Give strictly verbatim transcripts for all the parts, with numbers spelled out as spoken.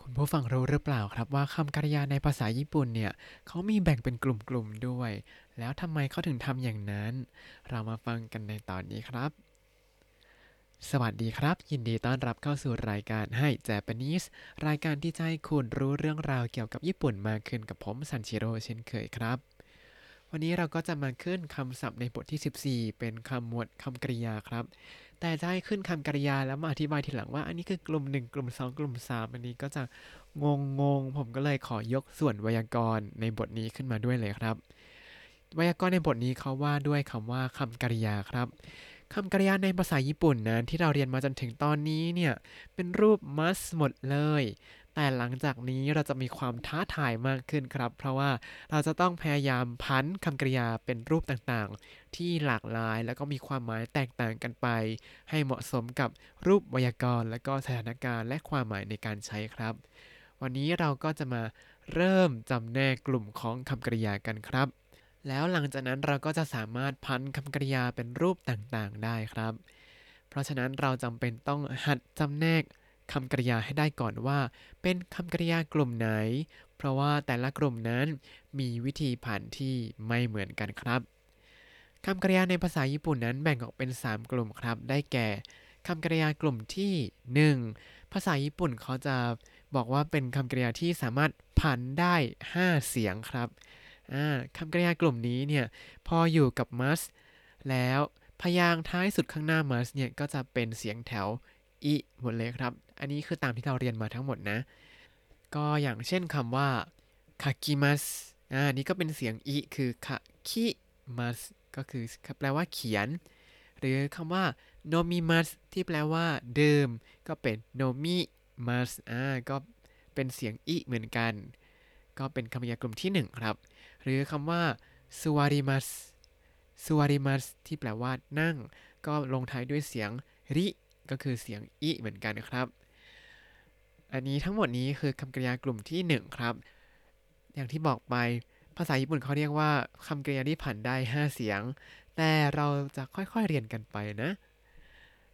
คุณผู้ฟังรู้หรือเปล่าครับว่าคำกริยาในภาษาญี่ปุ่นเนี่ยเขามีแบ่งเป็นกลุ่มๆด้วยแล้วทำไมเขาถึงทำอย่างนั้นเรามาฟังกันในตอนนี้ครับสวัสดีครับยินดีต้อนรับเข้าสู่รายการ Hi Japanese รายการที่จะให้คุณรู้เรื่องราวเกี่ยวกับญี่ปุ่นมากขึ้นกับผม Sanchiro เช่นเคยครับวันนี้เราก็จะมาขึ้นคำศัพท์ในบทที่สิบสี่เป็นคำหมวดคำกริยาครับแต่จะให้ขึ้นคำกริยาแล้วมาอธิบายทีหลังว่าอันนี้คือกลุ่มหนึ่งกลุ่มสองกลุ่มสามอันนี้ก็จะงงๆผมก็เลยขอยกส่วนไวยากรณ์ในบทนี้ขึ้นมาด้วยเลยครับไวยากรณ์ในบทนี้เขาว่าด้วยคำว่าคำกริยาครับคำกริยาในภาษาญี่ปุ่นนั้นที่เราเรียนมาจนถึงตอนนี้เนี่ยเป็นรูป must หมดเลยแต่หลังจากนี้เราจะมีความท้าทายมากขึ้นครับเพราะว่าเราจะต้องพยายามพันคำกริยาเป็นรูปต่างๆที่หลากหลายแล้วก็มีความหมายแตกต่างกันไปให้เหมาะสมกับรูปไวยากรณ์และก็สถานการณ์และความหมายในการใช้ครับวันนี้เราก็จะมาเริ่มจำแนกกลุ่มของคำกริยากันครับแล้วหลังจากนั้นเราก็จะสามารถพันคำกริยาเป็นรูปต่างๆได้ครับเพราะฉะนั้นเราจำเป็นต้องหัดจำแนกคำกริยาให้ได้ก่อนว่าเป็นคำกริยากลุ่มไหนเพราะว่าแต่ละกลุ่มนั้นมีวิธีพันที่ไม่เหมือนกันครับคำกริยาในภาษาญี่ปุ่นนั้นแบ่งออกเป็นสามกลุ่มครับได้แก่คำกริยากลุ่มที่หนึ่งภาษาญี่ปุ่นเขาจะบอกว่าเป็นคำกริยาที่สามารถพันได้ห้าเสียงครับอ่าคำกริยากลุ่มนี้เนี่ยพออยู่กับ must แล้วพยางค์ท้ายสุดข้างหน้า must เนี่ยก็จะเป็นเสียงแถวอิหมดเลยครับอันนี้คือตามที่เราเรียนมาทั้งหมดนะก็อย่างเช่นคำว่าคากิมัสอ่านี่ก็เป็นเสียงอิคือคาคิมัสก็คือแปลว่าเขียนหรือคำว่าโนมิมัสที่แปลว่าดื่มก็เป็นโนมิมัสอ่าก็เป็นเสียงอิเหมือนกันก็เป็นคำกริยากลุ่มที่หนึ่งครับหรือคำว่าซูวาริมัสซูวาริมัสที่แปลว่านั่งก็ลงท้ายด้วยเสียงริก็คือเสียงอิเหมือนกันครับอันนี้ทั้งหมดนี้คือคำกริยากลุ่มที่หนึ่งครับอย่างที่บอกไปภาษาญี่ปุ่นเขาเรียกว่าคำกริยาที่ผันได้ห้าเสียงแต่เราจะค่อยๆเรียนกันไปนะ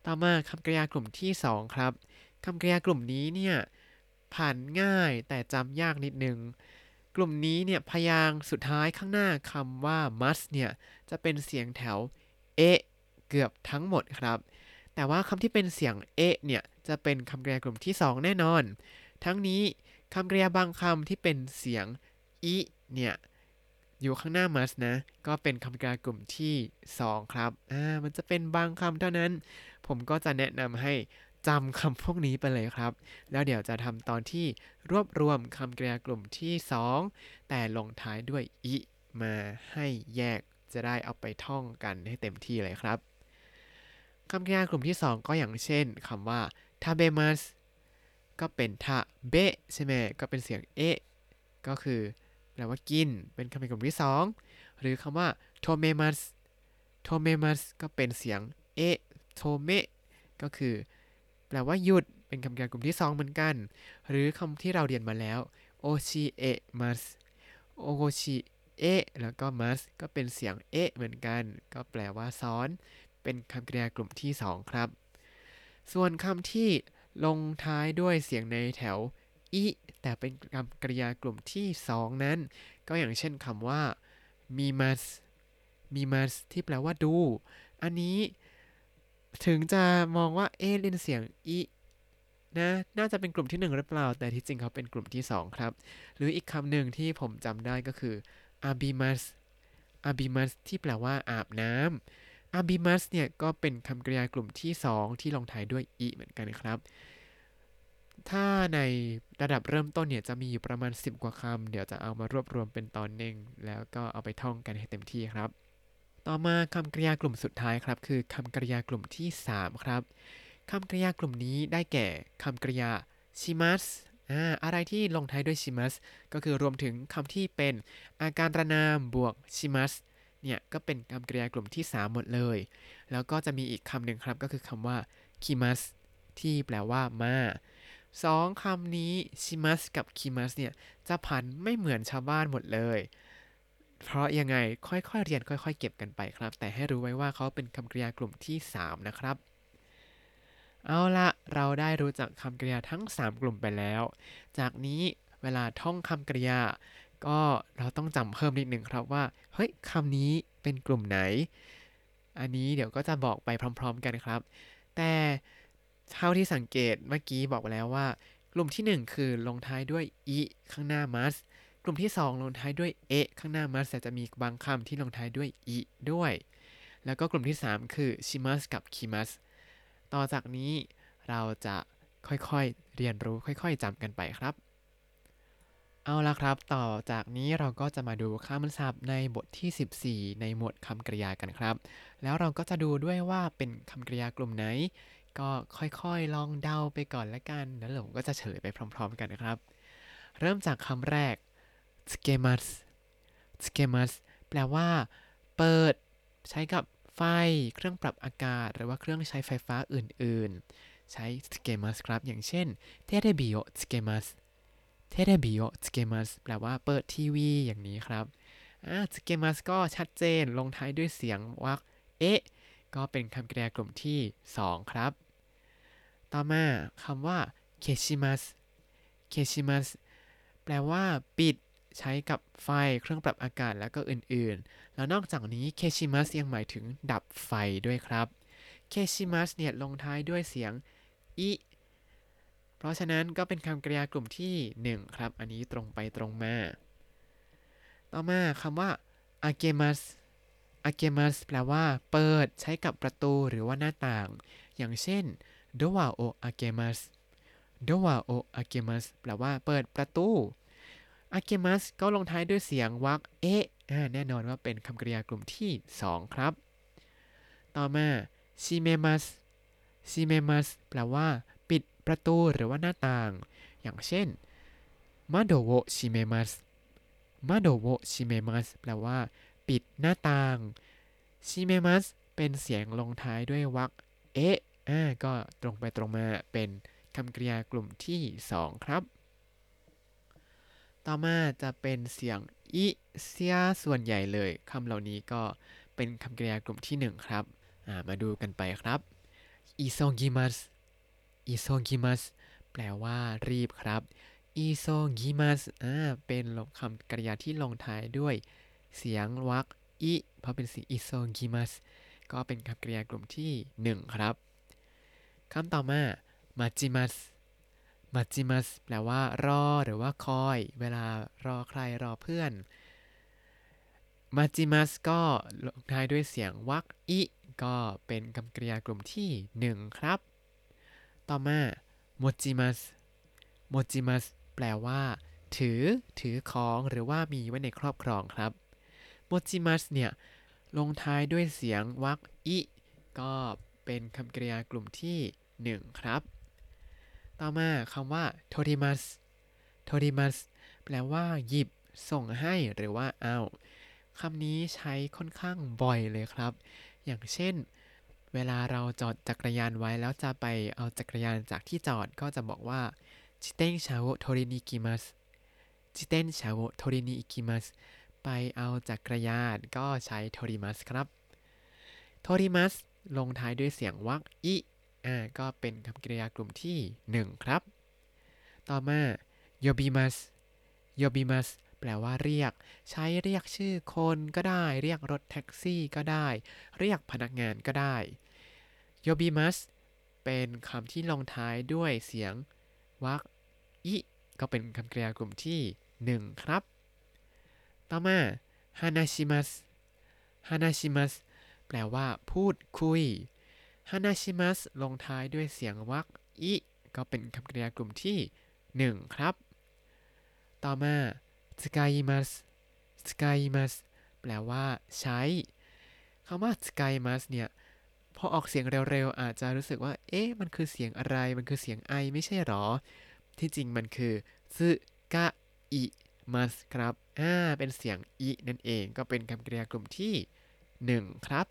ต่อมาคำกริยากลุ่มที่สองครับคำกริยากลุ่มนี้เนี่ยผันง่ายแต่จำยากนิดนึงกลุ่มนี้เนี่ยพยางค์สุดท้ายข้างหน้าคำว่า must เนี่ยจะเป็นเสียงแถวเอะเกือบทั้งหมดครับแต่ว่าคำที่เป็นเสียงเอะเนี่ยจะเป็นคำกริยากลุ่มที่สองแน่นอนทั้งนี้คำกริยาบางคำที่เป็นเสียงอิเนี่ยอยู่ข้างหน้า must นะก็เป็นคำกริยากลุ่มที่สองครับอ่ามันจะเป็นบางคำเท่านั้นผมก็จะแนะนำให้จำคำพวกนี้ไปเลยครับแล้วเดี๋ยวจะทำตอนที่รวบรวมคำกริยากลุ่มที่สองแต่ลงท้ายด้วยอิมาให้แยกจะได้เอาไปท่องกันให้เต็มที่เลยครับคำกริยากลุ่มที่สองก็อย่างเช่นคำว่าทาเบมัสก็เป็นทาเบะใช่ไหมก็เป็นเสียงเอะก็คือแปลว่ากินเป็นคำกริยากลุ่มที่สองหรือคำว่าโทเมมัสโทเมมัสก็เป็นเสียงเอะโทเมะก็คือแปลว่าหยุดเป็นคำกริยากลุ่มที่สองเหมือนกันหรือคำที่เราเรียนมาแล้วโอชิเอะมัสโอชิเอะแล้วก็มัสก็เป็นเสียงเอะเหมือนกันก็แปลว่าซ้อนเป็นคำกริยากลุ่มที่สองครับส่วนคำที่ลงท้ายด้วยเสียงในแถวอิแต่เป็นคำกริยากลุ่มที่สองนั้นก็อย่างเช่นคำว่ามีมัสมีมัสที่แปลว่าดูอันนี้ถึงจะมองว่าเอ๊ะเล่นเสียงอินะน่าจะเป็นกลุ่มที่หนึ่งหรือเปล่าแต่ที่จริงเขาเป็นกลุ่มที่สองครับหรืออีกคำหนึ่งที่ผมจำได้ก็คืออาบิมัสอาบิมัสที่แปลว่าอาบน้ำอาบิมัสเนี่ยก็เป็นคำกริยากลุ่มที่สองที่ลงท้ายด้วยอิเหมือนกันครับถ้าในระดับเริ่มต้นเนี่ยจะมีอยู่ประมาณสิบกว่าคำเดี๋ยวจะเอามารวบรวมเป็นตอนนึงแล้วก็เอาไปท่องกันให้เต็มที่ครับต่อมาคำกริยากลุ่มสุดท้ายครับคือคำกริยากลุ่มที่สามครับคำกริยากลุ่มนี้ได้แก่คำกริยาชิมัสอ่าอะไรที่ลงท้ายด้วยชิมัสก็คือรวมถึงคำที่เป็นอาการระนามบวกชิมัสเนี่ยก็เป็นคำกริยากลุ่มที่สามหมดเลยแล้วก็จะมีอีกคำหนึ่งครับก็คือคำว่าคิมัสที่แปลว่ามาสองคำนี้ชิมัสกับคิมัสเนี่ยจะผันไม่เหมือนชาวบ้านหมดเลยเพราะยังไงค่อยๆเรียนค่อยๆเก็บกันไปครับแต่ให้รู้ไว้ว่าเขาเป็นคำกริยากลุ่มที่สามนะครับ เอาละเราได้รู้จักคำกริยาทั้งสามกลุ่มไปแล้วจากนี้เวลาท่องคำกริยาก็เราต้องจำเพิ่มนิดนึงครับว่าเฮ้ยคำนี้เป็นกลุ่มไหนอันนี้เดี๋ยวก็จะบอกไปพร้อมๆกันครับแต่เท่าที่สังเกตเมื่อกี้บอกไปแล้วว่ากลุ่มที่หนึ่งคือลงท้ายด้วยอิข้างหน้ามัสกลุ่มที่สองลงท้ายด้วยเอข้างหน้ามัสแต่จะมีบางคำที่ลงท้ายด้วยอิด้วยแล้วก็กลุ่มที่สามคือชิมัสกับคิมัสต่อจากนี้เราจะค่อยๆเรียนรู้ค่อยๆจำกันไปครับเอาละครับต่อจากนี้เราก็จะมาดูคำศัพท์ในบทที่สิบสี่ในหมวดคำกริยากันครับแล้วเราก็จะดูด้วยว่าเป็นคำกริยากลุ่มไหนก็ค่อยๆลองเดาไปก่อนละกันแล้วเราก็จะเฉลยไปพร้อมๆกันนะครับเริ่มจากคำแรกつけますつけますแปลว่าเปิดใช้กับไฟเครื่องปรับอากาศหรือว่าเครื่องใช้ไฟฟ้าอื่นๆใช้つけますครับอย่างเช่นテレビをつけますテレビをつけますแปลว่าเปิดทีวีอย่างนี้ครับอ่าつけますก็ชัดเจนลงท้ายด้วยเสียงวักเอะก็เป็นคำกริยากลุ่มที่สองครับต่อมาคำว่าเคชิมัสเคชิมัสแปลว่าปิดใช้กับไฟเครื่องปรับอากาศแล้วก็อื่นๆแล้วนอกจากนี้เคชิมัสยังหมายถึงดับไฟด้วยครับเคชิมัสเนี่ยลงท้ายด้วยเสียงอิเพราะฉะนั้นก็เป็นคำกริยากลุ่มที่หนึ่งครับอันนี้ตรงไปตรงมาต่อมาคำว่าอาเกมัสอาเกมัสแปลว่าเปิดใช้กับประตูหรือว่าหน้าต่างอย่างเช่นドアを開けますドアを開けますแปลว่าเปิดประตูอาเกมัสก็ลงท้ายด้วยเสียงวรรคเอะแน่นอนว่าเป็นคำกริยากลุ่มที่สองครับต่อมาชิเมมัสชิเมมัสแปลว่าปิดประตูหรือว่าหน้าต่างอย่างเช่นมาโดโวชิเมมัสมาโดโวชิเมมัสแปลว่าปิดหน้าต่างชิเมมัสเป็นเสียงลงท้ายด้วยวรรคเอะก็ตรงไปตรงมาเป็นคำกริยากลุ่มที่สองครับต่อมาจะเป็นเสียงอิเซียส่วนใหญ่เลยคำเหล่านี้ก็เป็นคำกริยากลุ่มที่หนึ่งครับมาดูกันไปครับอิซงกิมัสอิซงกิมัสแปลว่ารีบครับอิซงกิมัสเป็นคำกริยาที่ลงท้ายด้วยเสียงวรรคอิเพราะเป็นเสียงอิซงกิมัสก็เป็นคำกริยากลุ่มที่หนึ่งครับคำต่อมามัจิมัสมัจจิมัสแปลว่ารอหรือว่าคอยเวลารอใครรอเพื่อนมัจจิมัสก็ลงท้ายด้วยเสียงวรรคอิก็เป็นคำกริยากลุ่มที่หนึ่งครับต่อมาโมจิมัสโมจิมัสแปลว่าถือถือของหรือว่ามีไว้ในครอบครองครับโมจิมัสเนี่ยลงท้ายด้วยเสียงวรรคอิก็เป็นคำกริยากลุ่มที่หนึ่งครับต่อมาคำว่าโทริมัสโทริมัสแปลว่าหยิบส่งให้หรือว่าเอาคำนี้ใช้ค่อนข้างบ่อยเลยครับอย่างเช่นเวลาเราจอดจักรยานไว้แล้วจะไปเอาจักรยานจากที่จอดก็จะบอกว่าจิเตนชาโวโทรินิกิมัสจิเตนชาโวโทรินิกิมัสไปเอาจักรยานก็ใช้โทริมัสครับโทริมัสลงท้ายด้วยเสียงวรรคอิอ่าก็เป็นคำกริยากลุ่มที่หนึ่งครับต่อมาโยบิมัสโยบิมัสแปลว่าเรียกใช้เรียกชื่อคนก็ได้เรียกรถแท็กซี่ก็ได้เรียกพนักงานก็ได้โยบิมัสเป็นคำที่ลงท้ายด้วยเสียงวรรคอิก็เป็นคำกริยากลุ่มที่หนึ่งครับต่อมาฮานาชิมัสฮานาชิมัสแปลว่าพูดคุยฮานาชิมัสลงท้ายด้วยเสียงวรรคอิก็เป็นคำกริยากลุ่มที่หนึ่งครับต่อมาつかいますつかいますแปลว่าใช้คำว่าつかいますเนี่ยพอออกเสียงเร็วๆอาจจะรู้สึกว่าเอ๊ะมันคือเสียงอะไรมันคือเสียงไอไม่ใช่หรอที่จริงมันคือつかいますครับอ่าเป็นเสียงอินั่นเองก็เป็นคำกริยากลุ่มที่หนึ่งครับ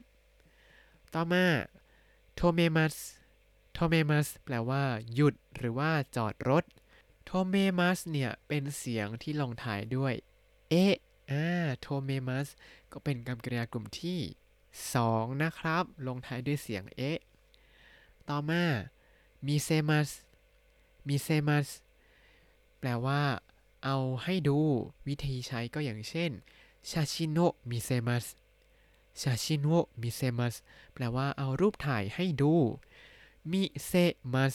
ต่อมาโทเมมัสโทเมมัสแปลว่าหยุดหรือว่าจอดรถโทเมมัสเนี่ยเป็นเสียงที่ลงท้ายด้วยเอะอ่าโทเมมัสก็เป็นคำกริยากลุ่มที่สองนะครับลงท้ายด้วยเสียงเอะต่อมา มิเซมัสมิเซมัสแปลว่าเอาให้ดูวิธีใช้ก็อย่างเช่นชาชิโนะมิเซมัสชาชิโนะมิเซมัสแปลว่าเอารูปถ่ายให้ดูมิเซมัส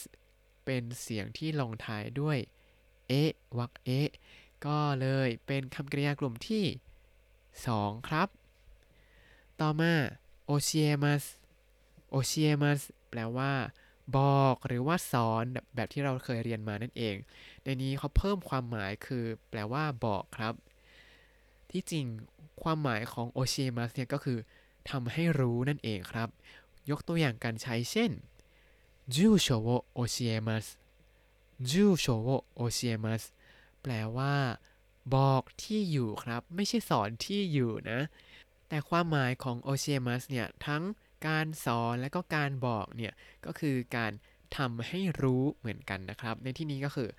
เป็นเสียงที่ลงท้ายด้วยเอะวรรคเอะก็เลยเป็นคำกริยากลุ่มที่สองครับต่อมาโอเชมัสโอเชมัสแปลว่าบอกหรือว่าสอนแบบที่เราเคยเรียนมานั่นเองในนี้เขาเพิ่มความหมายคือแปลว่าบอกครับที่จริงความหมายของโอเชมัสเนี่ยก็คือทำให้รู้นั่นเองครับยกตัวอย่างการใช้เช่นจูโชโวโอเชมัสจูโชโวโอเชมัสแปลว่าบอกที่อยู่ครับไม่ใช่สอนที่อยู่นะแต่ความหมายของโอเชมัสเนี่ยทั้งการสอนและก็การบอกเนี่ยก็คือการทำให้รู้เหมือนกันนะครับในที่นี้ก็คือ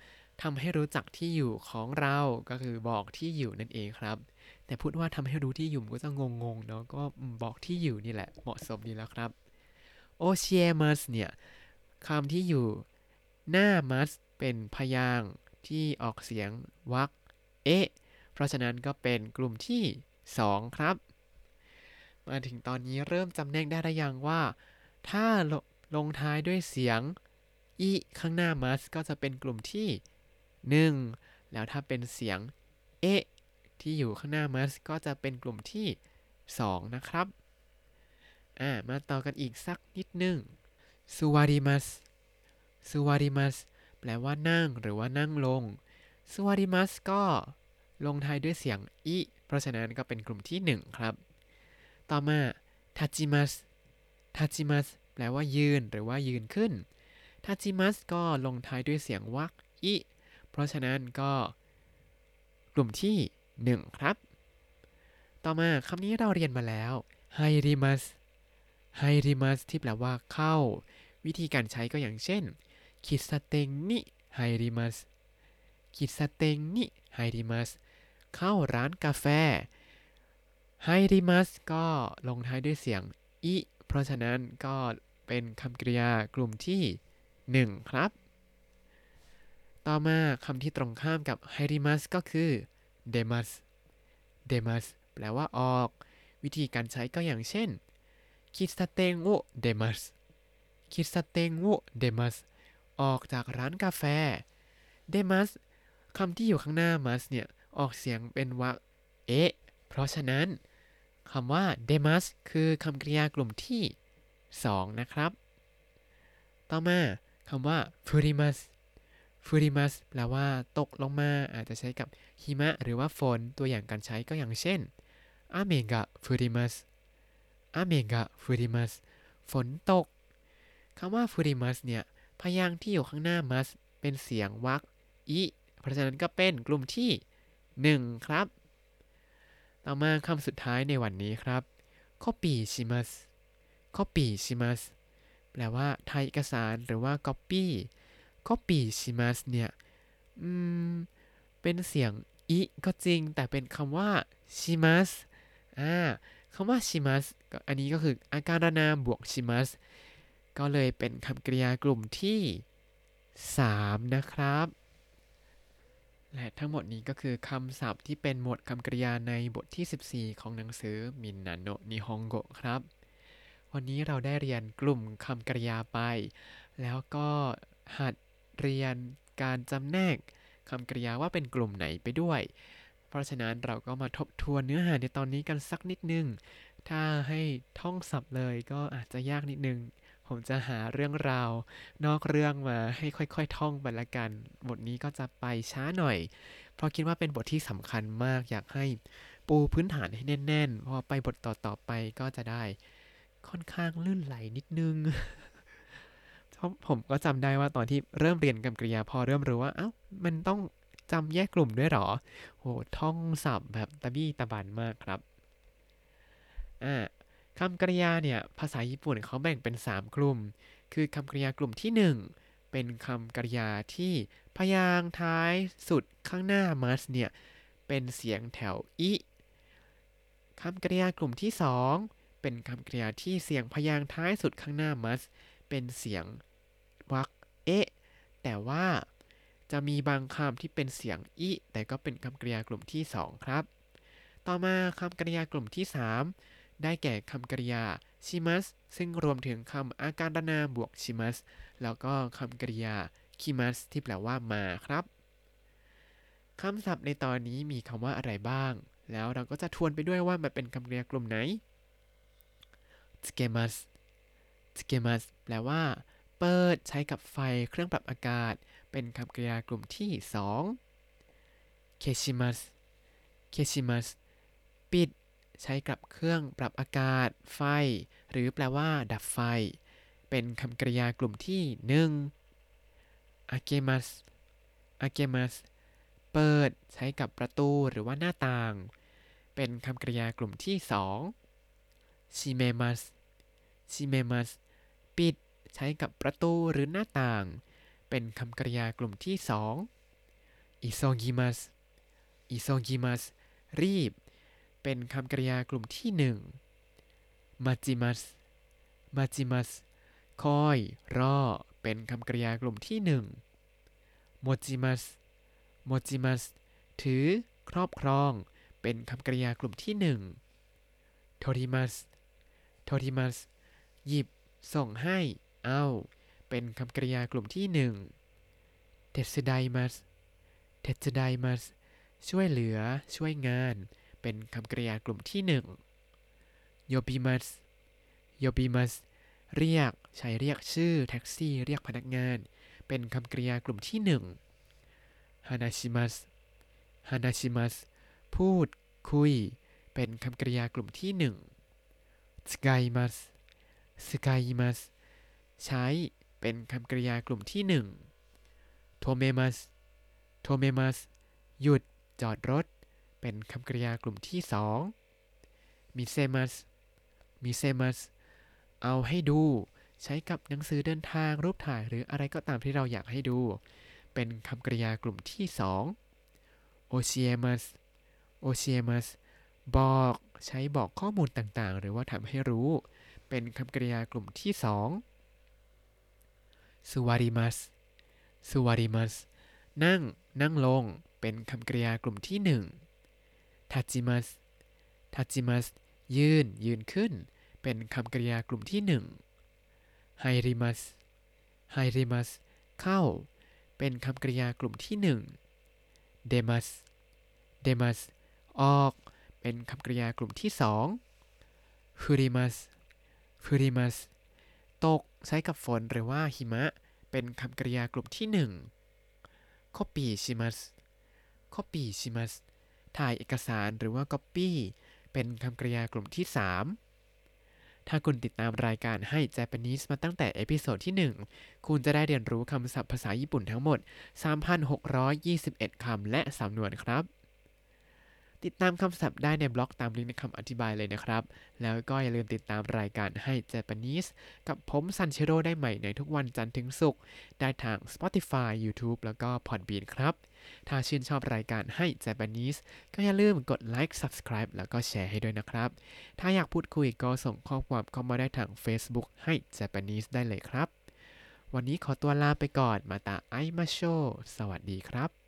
ทำให้รู้จักที่อยู่ของเราก็คือบอกที่อยู่นั่นเองครับแต่พูดว่าทำให้รู้ที่อยู่มันก็จะงงๆเนาะก็บอกที่อยู่นี่แหละเหมาะสมดีแล้วครับโอเชมัสเนี่ยคำที่อยู่หน้ามัสเป็นพยางค์ที่ออกเสียงวรรคเอะเพราะฉะนั้นก็เป็นกลุ่มที่สองครับมาถึงตอนนี้เริ่มจำแนกได้หรือยังว่าถ้า ล, ลงท้ายด้วยเสียงอิข้างหน้ามัสก็จะเป็นกลุ่มที่หนึ่งแล้วถ้าเป็นเสียงเอะที่อยู่ข้างหน้ามัสก็จะเป็นกลุ่มที่สองนะครับอ่ามาต่อกันอีกสักนิดนึงสุวาริมัสสุวาริมัสแปลว่านั่งหรือว่านั่งลงสุวาริมัสก็ลงท้ายด้วยเสียงอิเพราะฉะนั้นก็เป็นกลุ่มที่หนึ่งครับต่อมาทัจิมัสทัจิมัสแปลว่ายืนหรือว่ายืนขึ้นทัจิมัสก็ลงท้ายด้วยเสียงวรรคอิเพราะฉะนั้นก็กลุ่มที่หนึ่งครับต่อมาคำนี้เราเรียนมาแล้วไฮริมัสไฮริมัสที่แปลว่าเข้าวิธีการใช้ก็อย่างเช่นคิสเตงนิไฮริมัสคิสเตงนิไฮริมัสเข้าร้านกาแฟไฮริมัสก็ลงท้ายด้วยเสียงอิเพราะฉะนั้นก็เป็นคำกริยากลุ่มที่หนึ่งครับต่อมาคำที่ตรงข้ามกับไฮริมัสก็คือเดมัสเดมัสแปลว่าออกวิธีการใช้ก็อย่างเช่นคิสเตงโอเดมัสคิสเตงโอเดมัสออกจากร้านกาแฟเดมัสคำที่อยู่ข้างหน้ามัสเนี่ยออกเสียงเป็นวรรคเอะเพราะฉะนั้นคำว่าเดมัสคือคำกริยากลุ่มที่สองนะครับต่อมาคำว่าฟูริมัสฟูริมัสแปลว่าตกลงมาอาจจะใช้กับหิมะหรือว่าฝนตัวอย่างการใช้ก็อย่างเช่นอาเมกะฟูริมัสอาเมกะฟูริมัสฝนตกคำว่าฟูริมัสเนี่ยพยางค์ที่อยู่ข้างหน้ามัสเป็นเสียงวรรคอิเพราะฉะนั้นก็เป็นกลุ่มที่หนึ่งครับต่อมาคำสุดท้ายในวันนี้ครับคอปปี้ชิมัสคอปปี้ชิมัสแปลว่าถ่ายเอกสารหรือว่าก๊อปปี้คอปปี้ชิมัสเนี่ยอืมเป็นเสียงอิก็จริงแต่เป็นคำว่าชิมัสอ่าคำว่าชิมัสอันนี้ก็คืออาการนามบวกชิมัสก็เลยเป็นคำกริยากลุ่มที่สามนะครับและทั้งหมดนี้ก็คือคำศัพท์ที่เป็นหมวดคำกริยาในบทที่สิบสี่ของหนังสือมินนาโนะนิฮงโกะครับวันนี้เราได้เรียนกลุ่มคำกริยาไปแล้วก็หัดเรียนการจำแนกคำกริยาว่าเป็นกลุ่มไหนไปด้วยเพราะฉะนั้นเราก็มาทบทวนเนื้อหาในตอนนี้กันสักนิดนึงถ้าให้ท่องศัพท์เลยก็อาจจะยากนิดนึงผมจะหาเรื่องราวนอกเรื่องมาให้ค่อยๆท่องไปละกันบทนี้ก็จะไปช้าหน่อยเพราะคิดว่าเป็นบทที่สำคัญมากอยากให้ปูพื้นฐานให้แน่นๆพอไปบทต่อๆไปก็จะได้ค่อนข้างลื่นไหลนิดนึง ผมก็จำได้ว่าตอนที่เริ่มเรียนคำกริยาพอเริ่มรู้ว่าเอ้ามันต้องจำแยกกลุ่มด้วยหรอโหท่องศัพท์แบบตะบี้ตะบันมากครับอ่าคำกริยาเนี่ยภาษาญี่ปุ่นเขาแบ่งเป็นสามกลุ่มคือคำกริยากลุ่มที่หนึ่งเป็นคำกริยาที่พยางค์ท้ายสุดข้างหน้ามัสเนี่ยเป็นเสียงแถวอิคำกริยากลุ่มที่สองเป็นคำกริยาที่เสียงพยางค์ท้ายสุดข้างหน้ามัสเป็นเสียงวรรคเอ เอะแต่ว่าจะมีบางคำที่เป็นเสียงอิแต่ก็เป็นคำกริยากลุ่มที่สองครับต่อมาคำกริยากลุ่มที่สามได้แก่คำกริยาชิมัสซึ่งรวมถึงคำอาการนามบวกชิมัสแล้วก็คำกริยาคิมัสที่แปลว่ามาครับคำศัพท์ในตอนนี้มีคำว่าอะไรบ้างแล้วเราก็จะทวนไปด้วยว่ามันเป็นคำกริยากลุ่มไหนつけますつけますแปลว่าเปิดใช้กับไฟเครื่องปรับอากาศเป็นคำกริยากลุ่มที่สอง消します消しますปิดใช้กับเครื่องปรับอากาศไฟหรือแปลว่าดับไฟเป็นคำกริยากลุ่มที่หนึ่ง開けます開けますเปิดใช้กับประตูหรือว่าหน้าต่างเป็นคำกริยากลุ่มที่สองชิเมมัสชิเมมัสปิดใช้กับประตูหรือหน้าต่างเป็นคำกริยากลุ่มที่สองอิโซกิมัสอิโซกิมัสรีบเป็นคำกริยากลุ่มที่หนึ่งมาจิมัสมาจิมัสคอยรอเป็นคำกริยากลุ่มที่หนึ่งโมจิมัสโมจิมัสถือครอบครองเป็นคำกริยากลุ่มที่หนึ่งโทริมัสโทริมัสหยิบส่งให้เอาเป็นคำกริยากลุ่มที่หนึ่งเทสึไดมัสเทสึไดมัสช่วยเหลือช่วยงานเป็นคำกริยากลุ่มที่หนึ่งโยบิมัสโยบิมัสเรียกใช้เรียกชื่อแท็กซี่เรียกพนักงานเป็นคำกริยากลุ่มที่หนึ่งฮานาชิมัสฮานาชิมัสพูดคุยเป็นคำกริยากลุ่มที่หนึ่งสกายมัสสกายมัสใช้เป็นคำกริยากลุ่มที่หนึ่งโทเมมัสโทเมมัสหยุดจอดรถเป็นคำกริยากลุ่มที่สองมิเซมัสมิเซมัสเอาให้ดูใช้กับหนังสือเดินทางรูปถ่ายหรืออะไรก็ตามที่เราอยากให้ดูเป็นคำกริยากลุ่มที่สองโอชิเอมัสโอชิเอมัสบอกใช้บอกข้อมูลต่างๆหรือว่าทำให้รู้เป็นคำกริยากลุ่มที่สองสุวาริมัสสุวาริมัสนั่งนั่งลงเป็นคำกริยากลุ่มที่หนึ่งทัจจิมัสทัจจิมัสยืนยืนขึ้นเป็นคำกริยากลุ่มที่หนึ่งไฮริมัสไฮริมัสเข้าเป็นคำกริยากลุ่มที่หนึ่งเดมัสเดมัสออกเป็นคำกริยากลุ่มที่สองฟูริมัสฟูริมัสตกใช้กับฝนหรือว่าหิมะเป็นคำกริยากลุ่มที่หนึ่งโคปิชิมัสโคปิชิมัสถ่ายเอกสารหรือว่าก๊อปปี้เป็นคำกริยากลุ่มที่สามถ้าคุณติดตามรายการHi Japaneseมาตั้งแต่เอพิโซดที่หนึ่งคุณจะได้เรียนรู้คำศัพท์ภาษาญี่ปุ่นทั้งหมด สามพันหกร้อยยี่สิบเอ็ด คำและสำนวนครับติดตามคำศัพท์ได้ในบล็อกตามลิงก์ในคำอธิบายเลยนะครับแล้วก็อย่าลืมติดตามรายการHi Japaneseกับผม Sanchiro ได้ใหม่ในทุกวันจันทร์ถึงศุกร์ได้ทาง Spotify YouTube แล้วก็ Podbean ครับถ้าชื่นชอบรายการHi Japaneseก็อย่าลืมกดไลค์ Subscribe แล้วก็แชร์ให้ด้วยนะครับถ้าอยากพูดคุยก็ส่งข้อความเข้ามาได้ทาง Facebook Hi Japanese ได้เลยครับวันนี้ขอตัวลาไปก่อนมาตาไอมาโชสวัสดีครับ